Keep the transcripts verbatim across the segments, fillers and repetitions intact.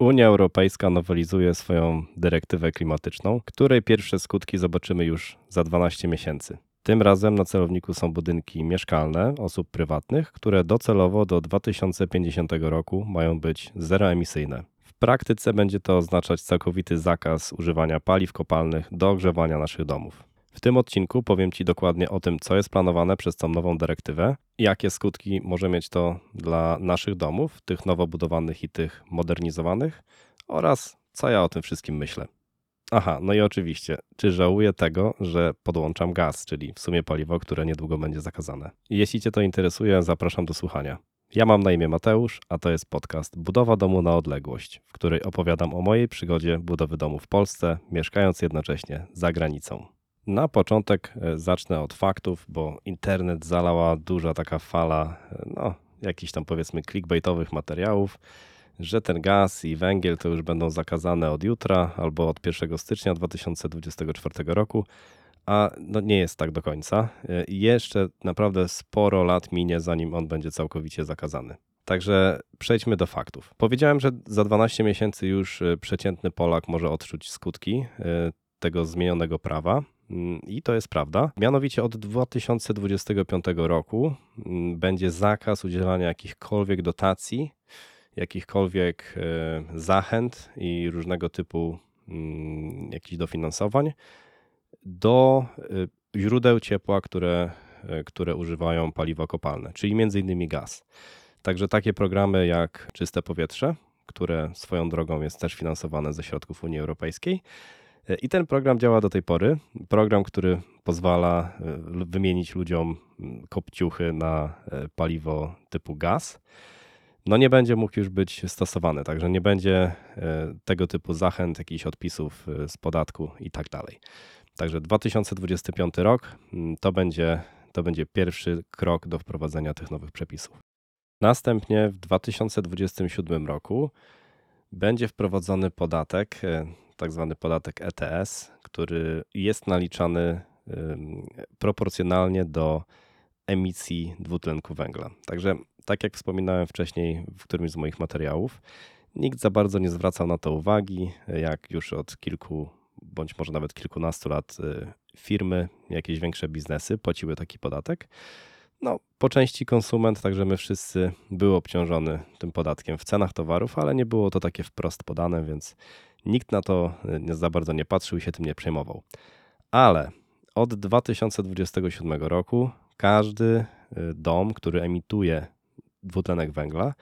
Unia Europejska nowelizuje swoją dyrektywę klimatyczną, której pierwsze skutki zobaczymy już za dwanaście miesięcy. Tym razem na celowniku są budynki mieszkalne osób prywatnych, które docelowo do dwa tysiące pięćdziesiątego roku mają być zeroemisyjne. W praktyce będzie to oznaczać całkowity zakaz używania paliw kopalnych do ogrzewania naszych domów. W tym odcinku powiem Ci dokładnie o tym, co jest planowane przez tą nową dyrektywę, jakie skutki może mieć to dla naszych domów, tych nowo budowanych i tych modernizowanych, oraz co ja o tym wszystkim myślę. Aha, no i oczywiście, czy żałuję tego, że podłączam gaz, czyli w sumie paliwo, które niedługo będzie zakazane. Jeśli Cię to interesuje, zapraszam do słuchania. Ja mam na imię Mateusz, a to jest podcast Budowa domu na odległość, w której opowiadam o mojej przygodzie budowy domu w Polsce, mieszkając jednocześnie za granicą. Na początek zacznę od faktów, bo internet zalała duża taka fala, no, jakichś tam powiedzmy clickbaitowych materiałów, że ten gaz i węgiel to już będą zakazane od jutra albo od pierwszego stycznia dwa tysiące dwudziestego czwartego roku, a no nie jest tak do końca. Jeszcze naprawdę sporo lat minie, zanim on będzie całkowicie zakazany. Także przejdźmy do faktów. Powiedziałem, że za dwanaście miesięcy już przeciętny Polak może odczuć skutki tego zmienionego prawa. I to jest prawda. Mianowicie od dwa tysiące dwudziestego piątego roku będzie zakaz udzielania jakichkolwiek dotacji, jakichkolwiek zachęt i różnego typu jakichś dofinansowań do źródeł ciepła, które, które używają paliwa kopalne, czyli między innymi gaz. Także takie programy jak Czyste Powietrze, które swoją drogą jest też finansowane ze środków Unii Europejskiej. I ten program działa do tej pory. Program, który pozwala wymienić ludziom kopciuchy na paliwo typu gaz, no nie będzie mógł już być stosowany, także nie będzie tego typu zachęt, jakichś odpisów z podatku i tak dalej. Także dwa tysiące dwudziesty piąty rok to będzie, to będzie pierwszy krok do wprowadzenia tych nowych przepisów. Następnie w dwa tysiące dwudziestym siódmym roku będzie wprowadzony podatek, tak zwany podatek E T S, który jest naliczany proporcjonalnie do emisji dwutlenku węgla. Także tak jak wspominałem wcześniej w którymś z moich materiałów, nikt za bardzo nie zwracał na to uwagi, jak już od kilku bądź może nawet kilkunastu lat firmy, jakieś większe biznesy płaciły taki podatek. No, po części konsument, także my wszyscy, był obciążony tym podatkiem w cenach towarów, ale nie było to takie wprost podane, więc nikt na to za bardzo nie patrzył i się tym nie przejmował. Ale od dwa tysiące dwudziestego siódmego roku każdy dom, który emituje dwutlenek węgla,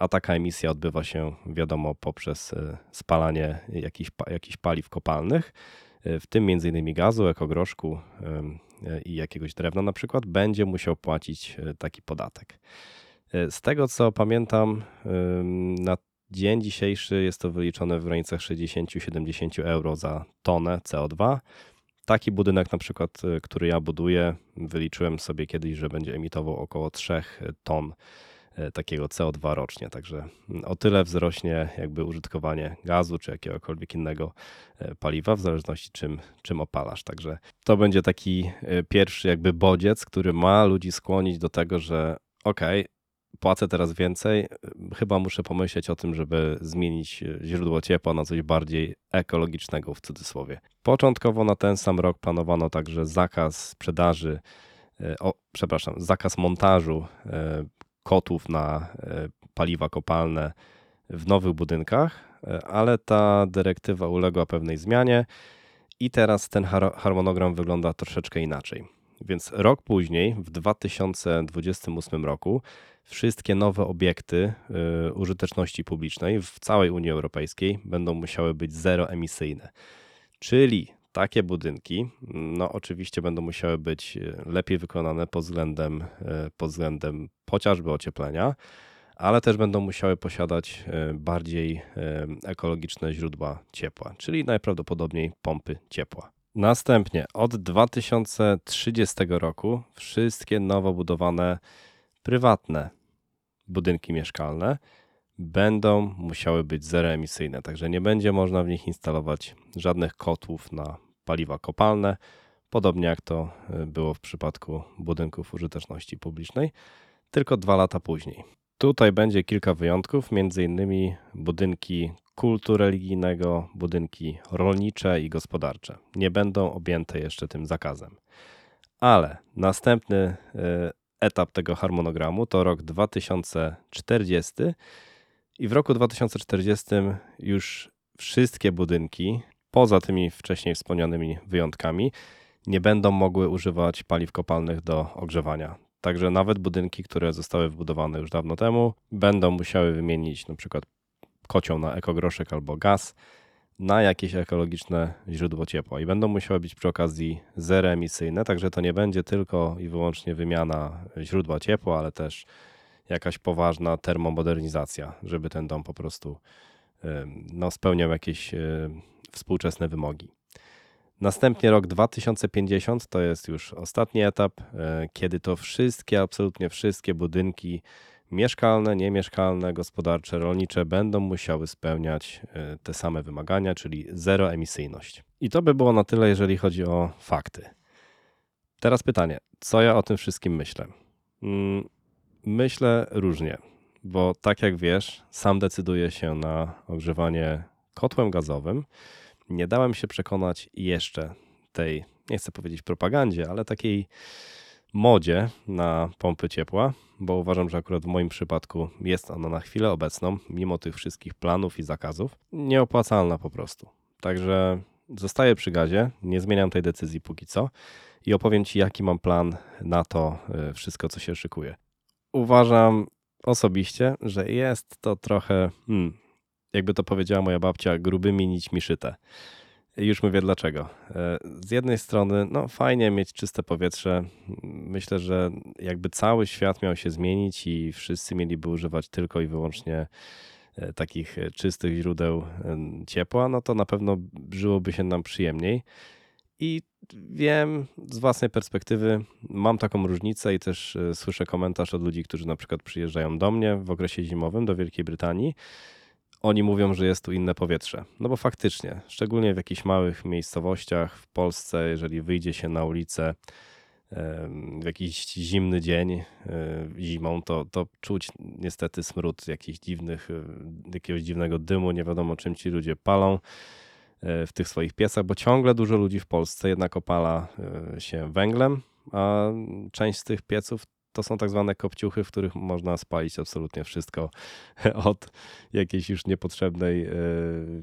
a taka emisja odbywa się, wiadomo, poprzez spalanie jakichś, jakichś paliw kopalnych, w tym między innymi gazu, ekogroszku i jakiegoś drewna na przykład, będzie musiał płacić taki podatek. Z tego co pamiętam, na dzień dzisiejszy jest to wyliczone w granicach sześćdziesiąt do siedemdziesięciu euro za tonę C O dwa. Taki budynek na przykład, który ja buduję, wyliczyłem sobie kiedyś, że będzie emitował około trzech ton takiego C O dwa rocznie, także o tyle wzrośnie jakby użytkowanie gazu czy jakiegokolwiek innego paliwa, w zależności czym, czym opalasz. Także to będzie taki pierwszy jakby bodziec, który ma ludzi skłonić do tego, że okej, okay, płacę teraz więcej, chyba muszę pomyśleć o tym, żeby zmienić źródło ciepła na coś bardziej ekologicznego w cudzysłowie. Początkowo na ten sam rok planowano także zakaz sprzedaży, o, przepraszam, zakaz montażu kotłów na paliwa kopalne w nowych budynkach, ale ta dyrektywa uległa pewnej zmianie i teraz ten harmonogram wygląda troszeczkę inaczej. Więc rok później, w dwa tysiące dwudziestym ósmym roku, wszystkie nowe obiekty użyteczności publicznej w całej Unii Europejskiej będą musiały być zeroemisyjne. Czyli takie budynki, no oczywiście będą musiały być lepiej wykonane pod względem, pod względem chociażby ocieplenia, ale też będą musiały posiadać bardziej ekologiczne źródła ciepła, czyli najprawdopodobniej pompy ciepła. Następnie od dwa tysiące trzydziestego roku wszystkie nowo budowane prywatne budynki mieszkalne będą musiały być zeroemisyjne, także nie będzie można w nich instalować żadnych kotłów na paliwa kopalne, podobnie jak to było w przypadku budynków użyteczności publicznej, tylko dwa lata później. Tutaj będzie kilka wyjątków, między innymi budynki kultu religijnego, budynki rolnicze i gospodarcze. Nie będą objęte jeszcze tym zakazem. Ale następny etap tego harmonogramu to rok dwa tysiące czterdziesty i w roku dwa tysiące czterdziestym już wszystkie budynki, poza tymi wcześniej wspomnianymi wyjątkami, nie będą mogły używać paliw kopalnych do ogrzewania. Także nawet budynki, które zostały wybudowane już dawno temu, będą musiały wymienić na przykład kocioł na ekogroszek albo gaz na jakieś ekologiczne źródło ciepła i będą musiały być przy okazji zeroemisyjne, także to nie będzie tylko i wyłącznie wymiana źródła ciepła, ale też jakaś poważna termomodernizacja, żeby ten dom po prostu no, spełniał jakieś współczesne wymogi. Następnie rok dwa tysiące pięćdziesiąty to jest już ostatni etap, kiedy to wszystkie, absolutnie wszystkie budynki mieszkalne, niemieszkalne, gospodarcze, rolnicze będą musiały spełniać te same wymagania, czyli zeroemisyjność. I to by było na tyle, jeżeli chodzi o fakty. Teraz pytanie, co ja o tym wszystkim myślę? Myślę różnie, bo tak jak wiesz, sam decyduję się na ogrzewanie kotłem gazowym. Nie dałem się przekonać jeszcze tej, nie chcę powiedzieć propagandzie, ale takiej modzie na pompy ciepła, bo uważam, że akurat w moim przypadku jest ona na chwilę obecną, mimo tych wszystkich planów i zakazów, nieopłacalna po prostu. Także zostaję przy gazie, nie zmieniam tej decyzji póki co i opowiem Ci, jaki mam plan na to wszystko, co się szykuje. Uważam osobiście, że jest to trochę... Hmm, jakby to powiedziała moja babcia, grubymi nićmi szyte. Już mówię dlaczego. Z jednej strony, no fajnie mieć czyste powietrze. Myślę, że jakby cały świat miał się zmienić i wszyscy mieliby używać tylko i wyłącznie takich czystych źródeł ciepła, no to na pewno żyłoby się nam przyjemniej. I wiem, z własnej perspektywy mam taką różnicę i też słyszę komentarz od ludzi, którzy na przykład przyjeżdżają do mnie w okresie zimowym do Wielkiej Brytanii. Oni mówią, że jest tu inne powietrze. No bo faktycznie, szczególnie w jakichś małych miejscowościach w Polsce, jeżeli wyjdzie się na ulicę w jakiś zimny dzień, zimą, to, to czuć niestety smród jakichś dziwnych, jakiegoś dziwnego dymu, nie wiadomo czym ci ludzie palą w tych swoich piecach, bo ciągle dużo ludzi w Polsce jednak opala się węglem, a część z tych pieców to są tak zwane kopciuchy, w których można spalić absolutnie wszystko od jakiejś już niepotrzebnej,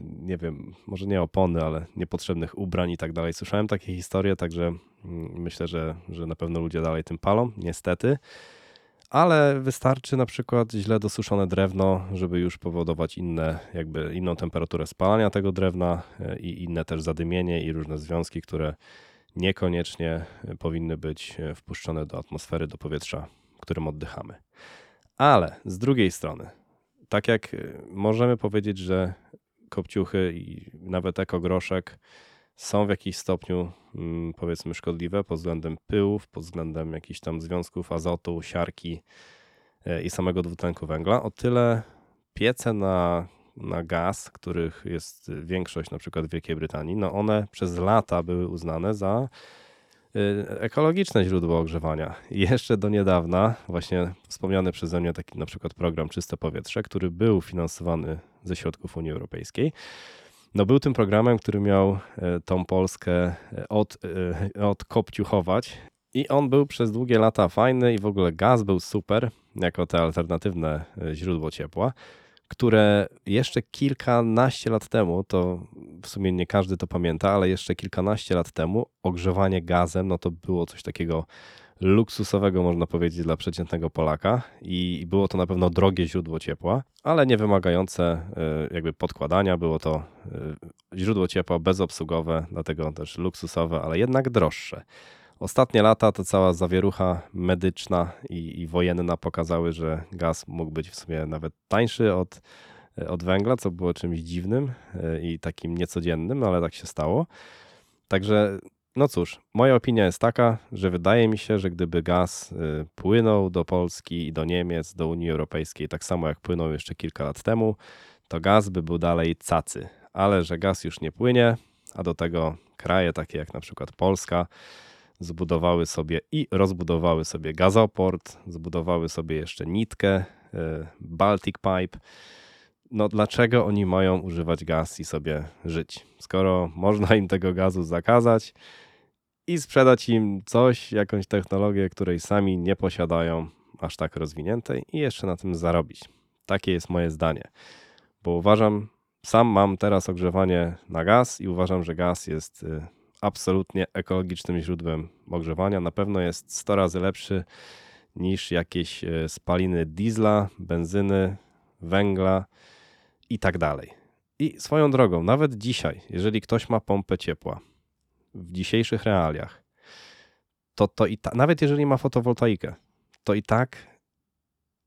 nie wiem, może nie opony, ale niepotrzebnych ubrań i tak dalej. Słyszałem takie historie, także myślę, że, że na pewno ludzie dalej tym palą, niestety. Ale wystarczy na przykład źle dosuszone drewno, żeby już powodować inne, jakby inną temperaturę spalania tego drewna i inne też zadymienie i różne związki, które niekoniecznie powinny być wpuszczone do atmosfery, do powietrza, którym oddychamy. Ale z drugiej strony, tak jak możemy powiedzieć, że kopciuchy i nawet ekogroszek są w jakimś stopniu, powiedzmy, szkodliwe pod względem pyłów, pod względem jakichś tam związków azotu, siarki i samego dwutlenku węgla, o tyle piece na na gaz, których jest większość na przykład w Wielkiej Brytanii, no one przez lata były uznane za ekologiczne źródło ogrzewania. I jeszcze do niedawna właśnie wspomniany przeze mnie taki na przykład program Czyste Powietrze, który był finansowany ze środków Unii Europejskiej, no był tym programem, który miał tą Polskę od, odkopciuchować i on był przez długie lata fajny i w ogóle gaz był super jako te alternatywne źródło ciepła, które jeszcze kilkanaście lat temu, to w sumie nie każdy to pamięta, ale jeszcze kilkanaście lat temu ogrzewanie gazem, no to było coś takiego luksusowego, można powiedzieć, dla przeciętnego Polaka i było to na pewno drogie źródło ciepła, ale nie wymagające jakby podkładania, było to źródło ciepła bezobsługowe, dlatego też luksusowe, ale jednak droższe. Ostatnie lata to cała zawierucha medyczna i, i wojenna pokazały, że gaz mógł być w sumie nawet tańszy od, od węgla, co było czymś dziwnym i takim niecodziennym, ale tak się stało. Także no cóż, moja opinia jest taka, że wydaje mi się, że gdyby gaz płynął do Polski i do Niemiec, do Unii Europejskiej, tak samo jak płynął jeszcze kilka lat temu, to gaz by był dalej cacy, ale że gaz już nie płynie, a do tego kraje takie jak na przykład Polska zbudowały sobie i rozbudowały sobie gazoport, zbudowały sobie jeszcze nitkę Baltic Pipe. No dlaczego oni mają używać gaz i sobie żyć, skoro można im tego gazu zakazać i sprzedać im coś, jakąś technologię, której sami nie posiadają aż tak rozwiniętej i jeszcze na tym zarobić. Takie jest moje zdanie, bo uważam, sam mam teraz ogrzewanie na gaz i uważam, że gaz jest absolutnie ekologicznym źródłem ogrzewania. Na pewno jest sto razy lepszy niż jakieś spaliny diesla, benzyny, węgla i tak dalej. I swoją drogą, nawet dzisiaj, jeżeli ktoś ma pompę ciepła w dzisiejszych realiach, to, to i ta, nawet jeżeli ma fotowoltaikę, to i tak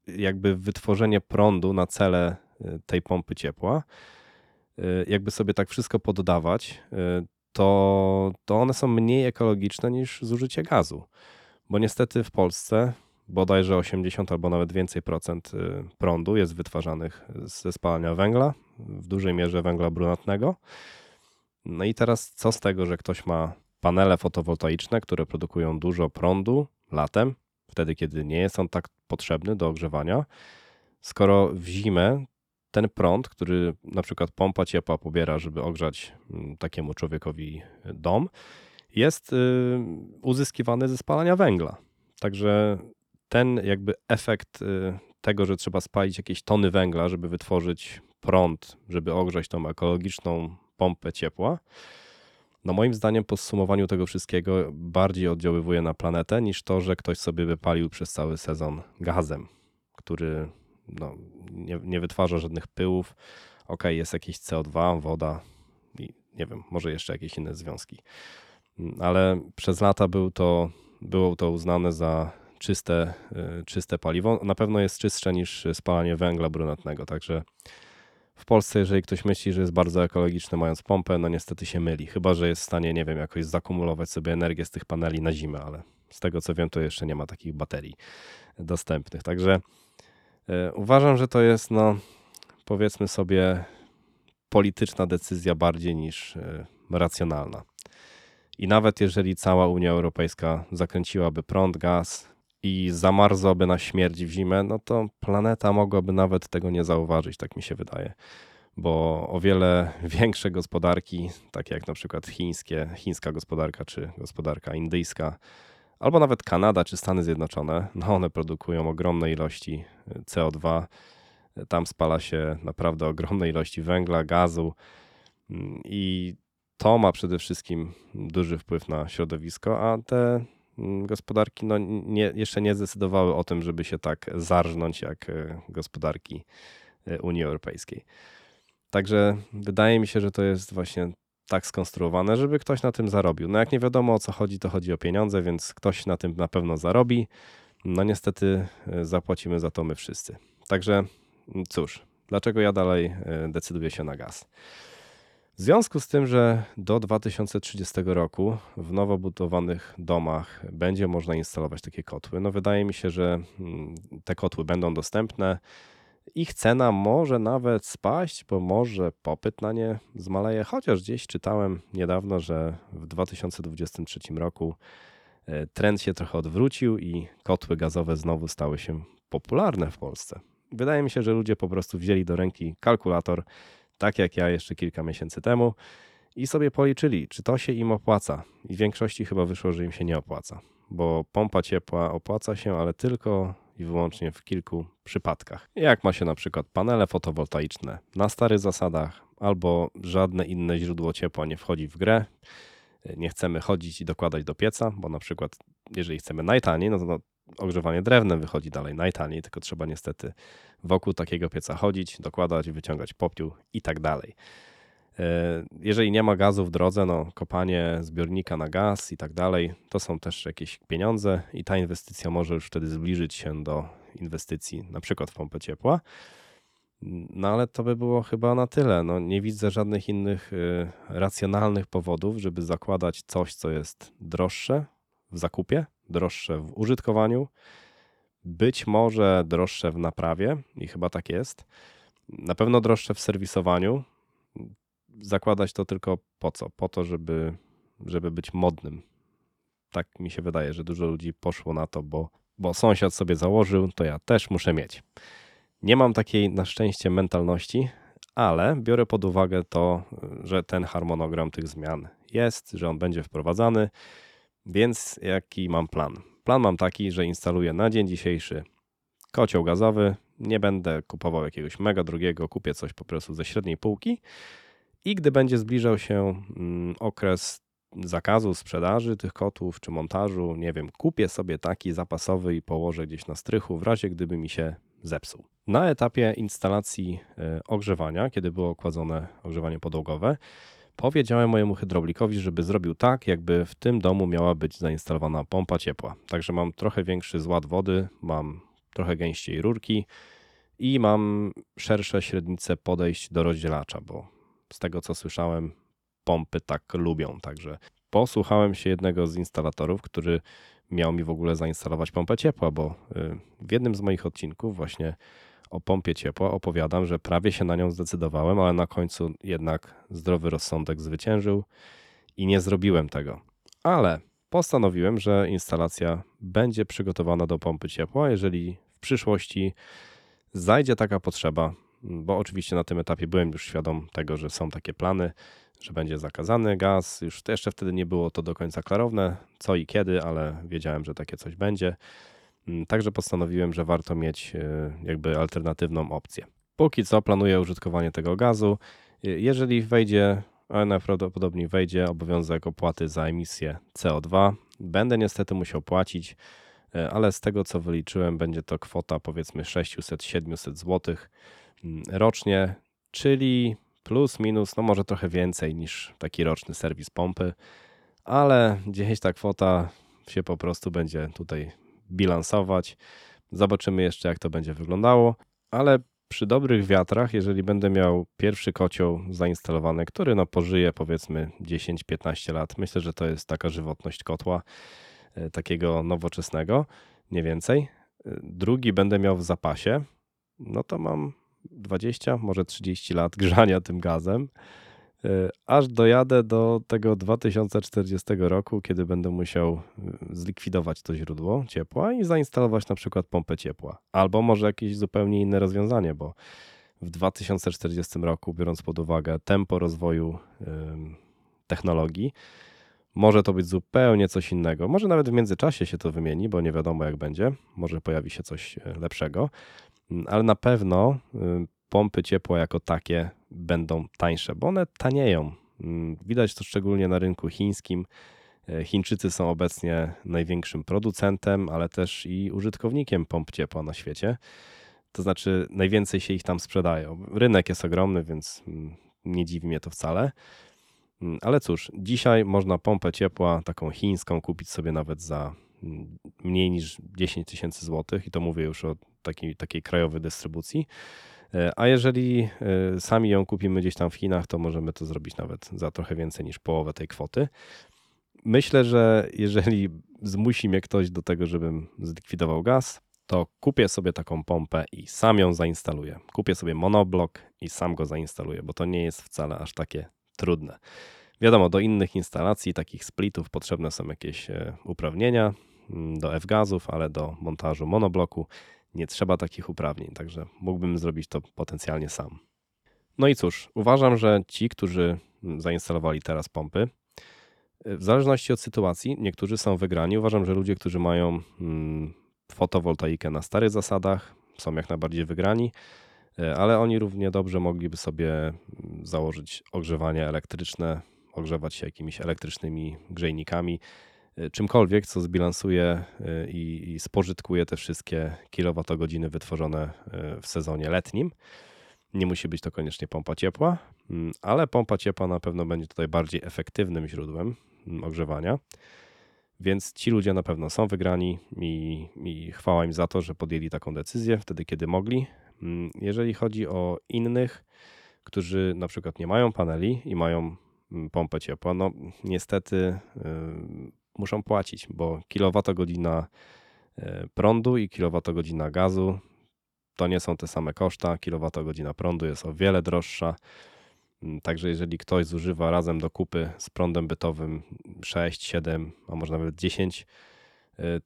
jakby wytworzenie prądu na cele tej pompy ciepła, jakby sobie tak wszystko poddawać, to, to one są mniej ekologiczne niż zużycie gazu. Bo niestety w Polsce bodajże osiemdziesiąt albo nawet więcej procent prądu jest wytwarzanych ze spalania węgla, w dużej mierze węgla brunatnego. No i teraz co z tego, że ktoś ma panele fotowoltaiczne, które produkują dużo prądu latem, wtedy kiedy nie jest on tak potrzebny do ogrzewania, skoro w zimę ten prąd, który na przykład pompa ciepła pobiera, żeby ogrzać takiemu człowiekowi dom, jest uzyskiwany ze spalania węgla. Także ten jakby efekt tego, że trzeba spalić jakieś tony węgla, żeby wytworzyć prąd, żeby ogrzać tą ekologiczną pompę ciepła, no moim zdaniem po zsumowaniu tego wszystkiego bardziej oddziaływuje na planetę niż to, że ktoś sobie wypalił przez cały sezon gazem, który no, nie, nie wytwarza żadnych pyłów. Ok, jest jakieś C O dwa, woda i nie wiem, może jeszcze jakieś inne związki. Ale przez lata był to, było to uznane za czyste, czyste paliwo. Na pewno jest czystsze niż spalanie węgla brunatnego. Także w Polsce, jeżeli ktoś myśli, że jest bardzo ekologiczny mając pompę, no niestety się myli. Chyba że jest w stanie, nie wiem, jakoś zakumulować sobie energię z tych paneli na zimę, ale z tego co wiem, to jeszcze nie ma takich baterii dostępnych. Także uważam, że to jest, no powiedzmy sobie, polityczna decyzja bardziej niż racjonalna. I nawet jeżeli cała Unia Europejska zakręciłaby prąd, gaz i zamarzłaby na śmierć w zimę, no to planeta mogłaby nawet tego nie zauważyć, tak mi się wydaje. Bo o wiele większe gospodarki, takie jak na przykład chińskie, chińska gospodarka czy gospodarka indyjska, albo nawet Kanada czy Stany Zjednoczone, no one produkują ogromne ilości C O dwa, tam spala się naprawdę ogromne ilości węgla, gazu i to ma przede wszystkim duży wpływ na środowisko, a te gospodarki no nie, jeszcze nie zdecydowały o tym, żeby się tak zarżnąć jak gospodarki Unii Europejskiej. Także wydaje mi się, że to jest właśnie tak skonstruowane, żeby ktoś na tym zarobił. No jak nie wiadomo o co chodzi, to chodzi o pieniądze, więc ktoś na tym na pewno zarobi. No niestety zapłacimy za to my wszyscy. Także cóż, dlaczego ja dalej decyduję się na gaz? W związku z tym, że do dwa tysiące trzydziestego roku w nowo budowanych domach będzie można instalować takie kotły, no wydaje mi się, że te kotły będą dostępne. Ich cena może nawet spaść, bo może popyt na nie zmaleje, chociaż gdzieś czytałem niedawno, że w dwa tysiące dwudziestym trzecim roku trend się trochę odwrócił i kotły gazowe znowu stały się popularne w Polsce. Wydaje mi się, że ludzie po prostu wzięli do ręki kalkulator, tak jak ja jeszcze kilka miesięcy temu i sobie policzyli, czy to się im opłaca. I w większości chyba wyszło, że im się nie opłaca, bo pompa ciepła opłaca się, ale tylko i wyłącznie w kilku przypadkach. Jak ma się na przykład panele fotowoltaiczne na starych zasadach albo żadne inne źródło ciepła nie wchodzi w grę, nie chcemy chodzić i dokładać do pieca, bo na przykład jeżeli chcemy najtaniej, no to no, ogrzewanie drewnem wychodzi dalej najtaniej, tylko trzeba niestety wokół takiego pieca chodzić, dokładać, wyciągać popiół i tak dalej. Jeżeli nie ma gazu w drodze, no kopanie zbiornika na gaz i tak dalej, to są też jakieś pieniądze i ta inwestycja może już wtedy zbliżyć się do inwestycji na przykład w pompę ciepła. No ale to by było chyba na tyle. No, nie widzę żadnych innych racjonalnych powodów, żeby zakładać coś, co jest droższe w zakupie, droższe w użytkowaniu, być może droższe w naprawie i chyba tak jest. Na pewno droższe w serwisowaniu. Zakładać to tylko po co? Po to, żeby, żeby być modnym. Tak mi się wydaje, że dużo ludzi poszło na to, bo, bo sąsiad sobie założył, to ja też muszę mieć. Nie mam takiej na szczęście mentalności, ale biorę pod uwagę to, że ten harmonogram tych zmian jest, że on będzie wprowadzany, więc jaki mam plan? Plan mam taki, że instaluję na dzień dzisiejszy kocioł gazowy, nie będę kupował jakiegoś mega drogiego, kupię coś po prostu ze średniej półki i gdy będzie zbliżał się okres zakazu sprzedaży tych kotłów czy montażu, nie wiem, kupię sobie taki zapasowy i położę gdzieś na strychu w razie gdyby mi się zepsuł. Na etapie instalacji ogrzewania, kiedy było kładzone ogrzewanie podłogowe, powiedziałem mojemu hydraulikowi, żeby zrobił tak, jakby w tym domu miała być zainstalowana pompa ciepła. Także mam trochę większy zład wody, mam trochę gęściej rurki i mam szersze średnice podejść do rozdzielacza, bo z tego co słyszałem, pompy tak lubią. Także posłuchałem się jednego z instalatorów, który miał mi w ogóle zainstalować pompę ciepła, bo w jednym z moich odcinków właśnie o pompie ciepła opowiadam, że prawie się na nią zdecydowałem, ale na końcu jednak zdrowy rozsądek zwyciężył i nie zrobiłem tego. Ale postanowiłem, że instalacja będzie przygotowana do pompy ciepła, jeżeli w przyszłości zajdzie taka potrzeba, bo oczywiście na tym etapie byłem już świadom tego, że są takie plany, że będzie zakazany gaz. Już jeszcze wtedy nie było to do końca klarowne, co i kiedy, ale wiedziałem, że takie coś będzie. Także postanowiłem, że warto mieć jakby alternatywną opcję. Póki co planuję użytkowanie tego gazu. Jeżeli wejdzie, a najprawdopodobniej wejdzie obowiązek opłaty za emisję C O dwa, będę niestety musiał płacić, ale z tego co wyliczyłem będzie to kwota powiedzmy sześćset do siedmiuset złotych rocznie, czyli plus minus, no może trochę więcej niż taki roczny serwis pompy, ale gdzieś ta kwota się po prostu będzie tutaj bilansować. Zobaczymy jeszcze jak to będzie wyglądało, ale przy dobrych wiatrach, jeżeli będę miał pierwszy kocioł zainstalowany, który no pożyje powiedzmy dziesięć do piętnastu lat, myślę, że to jest taka żywotność kotła takiego nowoczesnego, nie więcej. Drugi będę miał w zapasie, no to mam dwadzieścia, może trzydzieści lat grzania tym gazem, aż dojadę do tego dwa tysiące czterdziestego roku, kiedy będę musiał zlikwidować to źródło ciepła i zainstalować na przykład pompę ciepła. Albo może jakieś zupełnie inne rozwiązanie, bo w dwa tysiące czterdziestym roku, biorąc pod uwagę tempo rozwoju technologii, może to być zupełnie coś innego. Może nawet w międzyczasie się to wymieni, bo nie wiadomo jak będzie. Może pojawi się coś lepszego, ale na pewno pompy ciepła jako takie będą tańsze, bo one tanieją. Widać to szczególnie na rynku chińskim. Chińczycy są obecnie największym producentem, ale też i użytkownikiem pomp ciepła na świecie. To znaczy najwięcej się ich tam sprzedają. Rynek jest ogromny, więc nie dziwi mnie to wcale. Ale cóż, dzisiaj można pompę ciepła, taką chińską, kupić sobie nawet za mniej niż dziesięć tysięcy złotych i to mówię już o takiej, takiej krajowej dystrybucji. A jeżeli sami ją kupimy gdzieś tam w Chinach, to możemy to zrobić nawet za trochę więcej niż połowę tej kwoty. Myślę, że jeżeli zmusi mnie ktoś do tego, żebym zlikwidował gaz, to kupię sobie taką pompę i sam ją zainstaluję. Kupię sobie monoblok i sam go zainstaluję, bo to nie jest wcale aż takie trudne. Wiadomo, do innych instalacji, takich splitów potrzebne są jakieś uprawnienia, do F-gazów, ale do montażu monobloku nie trzeba takich uprawnień, także mógłbym zrobić to potencjalnie sam. No i cóż, uważam, że ci, którzy zainstalowali teraz pompy, w zależności od sytuacji, niektórzy są wygrani. Uważam, że ludzie, którzy mają fotowoltaikę na starych zasadach, są jak najbardziej wygrani, ale oni równie dobrze mogliby sobie założyć ogrzewanie elektryczne, ogrzewać się jakimiś elektrycznymi grzejnikami, czymkolwiek, co zbilansuje i spożytkuje te wszystkie kilowatogodziny wytworzone w sezonie letnim. Nie musi być to koniecznie pompa ciepła, ale pompa ciepła na pewno będzie tutaj bardziej efektywnym źródłem ogrzewania, więc ci ludzie na pewno są wygrani i, i chwała im za to, że podjęli taką decyzję wtedy, kiedy mogli. Jeżeli chodzi o innych, którzy na przykład nie mają paneli i mają pompę ciepła, no niestety yy, muszą płacić, bo kilowatogodzina prądu i kilowatogodzina gazu to nie są te same koszta. Kilowatogodzina prądu jest o wiele droższa. Także jeżeli ktoś zużywa razem do kupy z prądem bytowym sześć, siedem, a może nawet dziesięć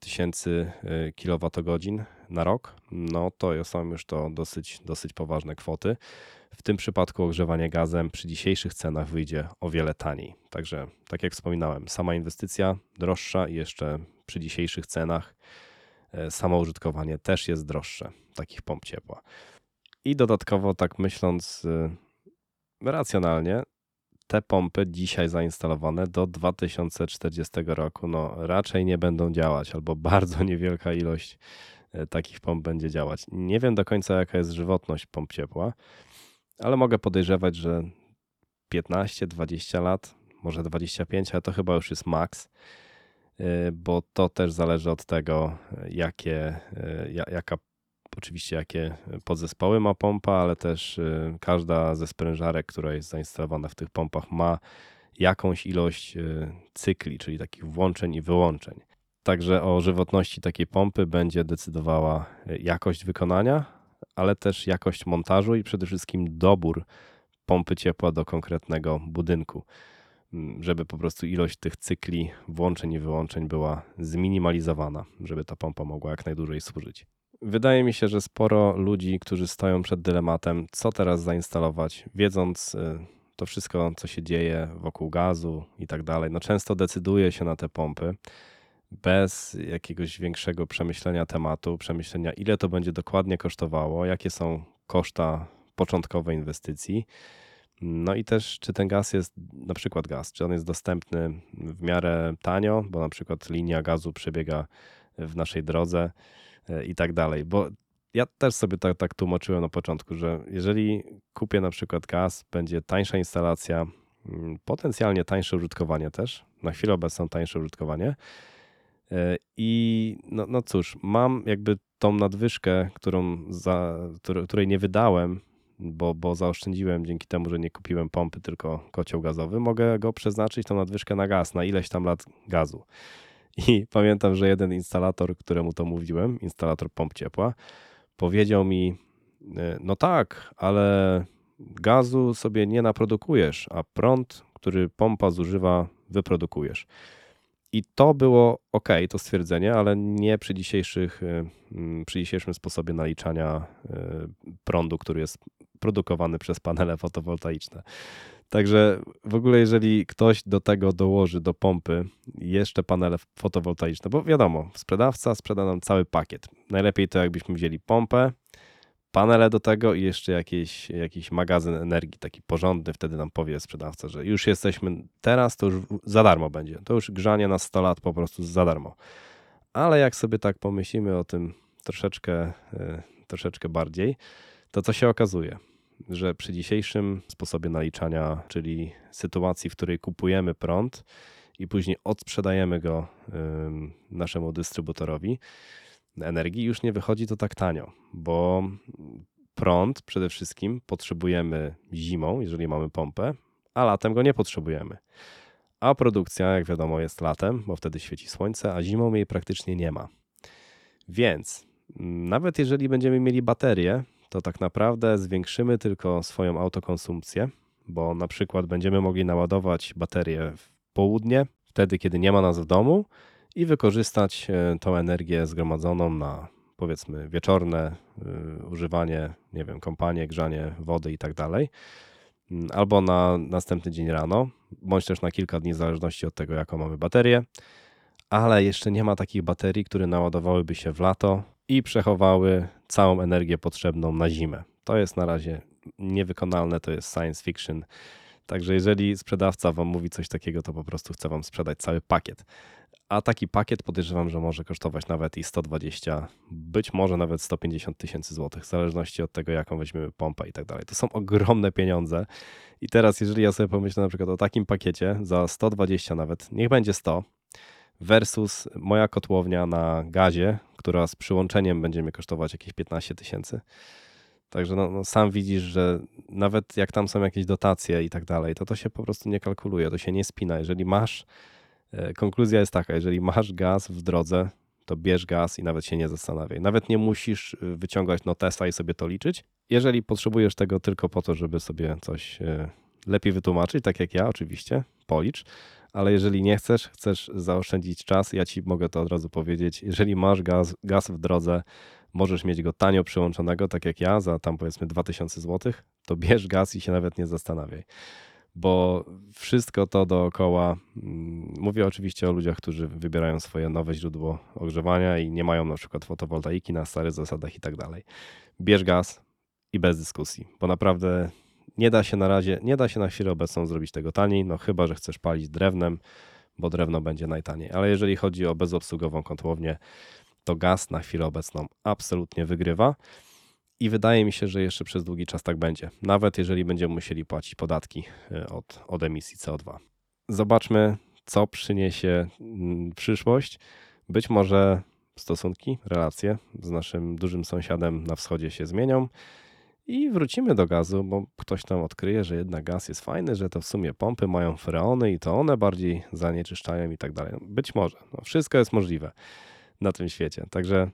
tysięcy kilowatogodzin na rok, no to są już to dosyć, dosyć poważne kwoty. W tym przypadku ogrzewanie gazem przy dzisiejszych cenach wyjdzie o wiele taniej. Także tak jak wspominałem, sama inwestycja droższa i jeszcze przy dzisiejszych cenach samo użytkowanie też jest droższe takich pomp ciepła. I dodatkowo, tak myśląc racjonalnie, te pompy dzisiaj zainstalowane do dwa tysiące czterdziestego roku no raczej nie będą działać, albo bardzo niewielka ilość takich pomp będzie działać. Nie wiem do końca, jaka jest żywotność pomp ciepła, ale mogę podejrzewać, że piętnaście dwadzieścia lat, może dwadzieścia pięć, ale to chyba już jest maks, bo to też zależy od tego, jakie, jaka oczywiście jakie podzespoły ma pompa, ale też każda ze sprężarek, która jest zainstalowana w tych pompach, ma jakąś ilość cykli, czyli takich włączeń i wyłączeń. Także o żywotności takiej pompy będzie decydowała jakość wykonania, ale też jakość montażu i przede wszystkim dobór pompy ciepła do konkretnego budynku, żeby po prostu ilość tych cykli włączeń i wyłączeń była zminimalizowana, żeby ta pompa mogła jak najdłużej służyć. Wydaje mi się, że sporo ludzi, którzy stoją przed dylematem, co teraz zainstalować, wiedząc to wszystko, co się dzieje wokół gazu i tak dalej, no często decyduje się na te pompy bez jakiegoś większego przemyślenia tematu, przemyślenia, ile to będzie dokładnie kosztowało, jakie są koszta początkowe inwestycji, no i też czy ten gaz jest, na przykład gaz, czy on jest dostępny w miarę tanio, bo na przykład linia gazu przebiega w naszej drodze, i tak dalej, bo ja też sobie tak, tak tłumaczyłem na początku, że jeżeli kupię na przykład gaz, będzie tańsza instalacja, potencjalnie tańsze użytkowanie też, na chwilę obecną tańsze użytkowanie i no, no cóż, mam jakby tą nadwyżkę, którą za, której nie wydałem, bo, bo zaoszczędziłem dzięki temu, że nie kupiłem pompy, tylko kocioł gazowy, mogę go przeznaczyć, tą nadwyżkę na gaz, na ileś tam lat gazu. I pamiętam, że jeden instalator, któremu to mówiłem, instalator pomp ciepła, powiedział mi, no tak, ale gazu sobie nie naprodukujesz, a prąd, który pompa zużywa, wyprodukujesz. I to było ok, to stwierdzenie, ale nie przy dzisiejszych, przy dzisiejszym sposobie naliczania prądu, który jest produkowany przez panele fotowoltaiczne. Także w ogóle jeżeli ktoś do tego dołoży, do pompy, jeszcze panele fotowoltaiczne, bo wiadomo, sprzedawca sprzeda nam cały pakiet. Najlepiej to jakbyśmy wzięli pompę, panele do tego i jeszcze jakiś, jakiś magazyn energii, taki porządny, wtedy nam powie sprzedawca, że już jesteśmy teraz, to już za darmo będzie. To już grzanie na sto lat po prostu za darmo. Ale jak sobie tak pomyślimy o tym troszeczkę, troszeczkę bardziej, to co się okazuje? Że przy dzisiejszym sposobie naliczania, czyli sytuacji, w której kupujemy prąd i później odsprzedajemy go naszemu dystrybutorowi energii, już nie wychodzi to tak tanio, bo prąd przede wszystkim potrzebujemy zimą, jeżeli mamy pompę, a latem go nie potrzebujemy. A produkcja, jak wiadomo, jest latem, bo wtedy świeci słońce, a zimą jej praktycznie nie ma. Więc nawet jeżeli będziemy mieli baterię, to tak naprawdę zwiększymy tylko swoją autokonsumpcję, bo na przykład będziemy mogli naładować baterię w południe, wtedy kiedy nie ma nas w domu i wykorzystać tą energię zgromadzoną na powiedzmy wieczorne używanie, nie wiem, kąpanie, grzanie wody i tak dalej, albo na następny dzień rano, bądź też na kilka dni w zależności od tego, jaką mamy baterię, ale jeszcze nie ma takich baterii, które naładowałyby się w lato i przechowały całą energię potrzebną na zimę. To jest na razie niewykonalne, to jest science fiction. Także jeżeli sprzedawca wam mówi coś takiego, to po prostu chce wam sprzedać cały pakiet. A taki pakiet podejrzewam, że może kosztować nawet i sto dwadzieścia, być może nawet sto pięćdziesiąt tysięcy złotych, w zależności od tego, jaką weźmiemy pompę i tak dalej. To są ogromne pieniądze. I teraz, jeżeli ja sobie pomyślę na przykład o takim pakiecie za sto dwadzieścia nawet, niech będzie sto, versus moja kotłownia na gazie, która z przyłączeniem będzie mnie kosztować jakieś piętnaście tysięcy. Także no, no sam widzisz, że nawet jak tam są jakieś dotacje i tak dalej, to to się po prostu nie kalkuluje, to się nie spina. Jeżeli masz, konkluzja jest taka, jeżeli masz gaz w drodze, to bierz gaz i nawet się nie zastanawiaj. Nawet nie musisz wyciągać notesa i sobie to liczyć. Jeżeli potrzebujesz tego tylko po to, żeby sobie coś lepiej wytłumaczyć, tak jak ja oczywiście, policz, ale jeżeli nie chcesz, chcesz zaoszczędzić czas, ja ci mogę to od razu powiedzieć, jeżeli masz gaz, gaz w drodze, możesz mieć go tanio przyłączonego, tak jak ja, za tam powiedzmy dwa tysiące złotych, to bierz gaz i się nawet nie zastanawiaj. Bo wszystko to dookoła, mówię oczywiście o ludziach, którzy wybierają swoje nowe źródło ogrzewania i nie mają na przykład fotowoltaiki na starych zasadach i tak dalej. Bierz gaz i bez dyskusji, bo naprawdę nie da się na razie, nie da się na chwilę obecną zrobić tego taniej, no chyba że chcesz palić drewnem, bo drewno będzie najtaniej. Ale jeżeli chodzi o bezobsługową kotłownię, to gaz na chwilę obecną absolutnie wygrywa. I wydaje mi się, że jeszcze przez długi czas tak będzie, nawet jeżeli będziemy musieli płacić podatki od, od emisji C O dwa. Zobaczmy, co przyniesie przyszłość. Być może stosunki, relacje z naszym dużym sąsiadem na wschodzie się zmienią i wrócimy do gazu, bo ktoś nam odkryje, że jednak gaz jest fajny, że to w sumie pompy mają freony i to one bardziej zanieczyszczają i tak dalej. Być może. No, wszystko jest możliwe na tym świecie. Także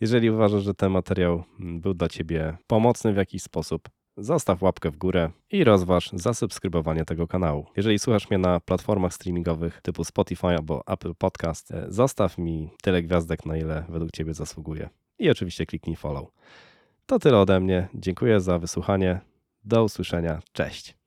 jeżeli uważasz, że ten materiał był dla ciebie pomocny w jakiś sposób, zostaw łapkę w górę i rozważ zasubskrybowanie tego kanału. Jeżeli słuchasz mnie na platformach streamingowych typu Spotify albo Apple Podcast, zostaw mi tyle gwiazdek, na ile według ciebie zasługuje. I oczywiście kliknij follow. To tyle ode mnie. Dziękuję za wysłuchanie. Do usłyszenia. Cześć.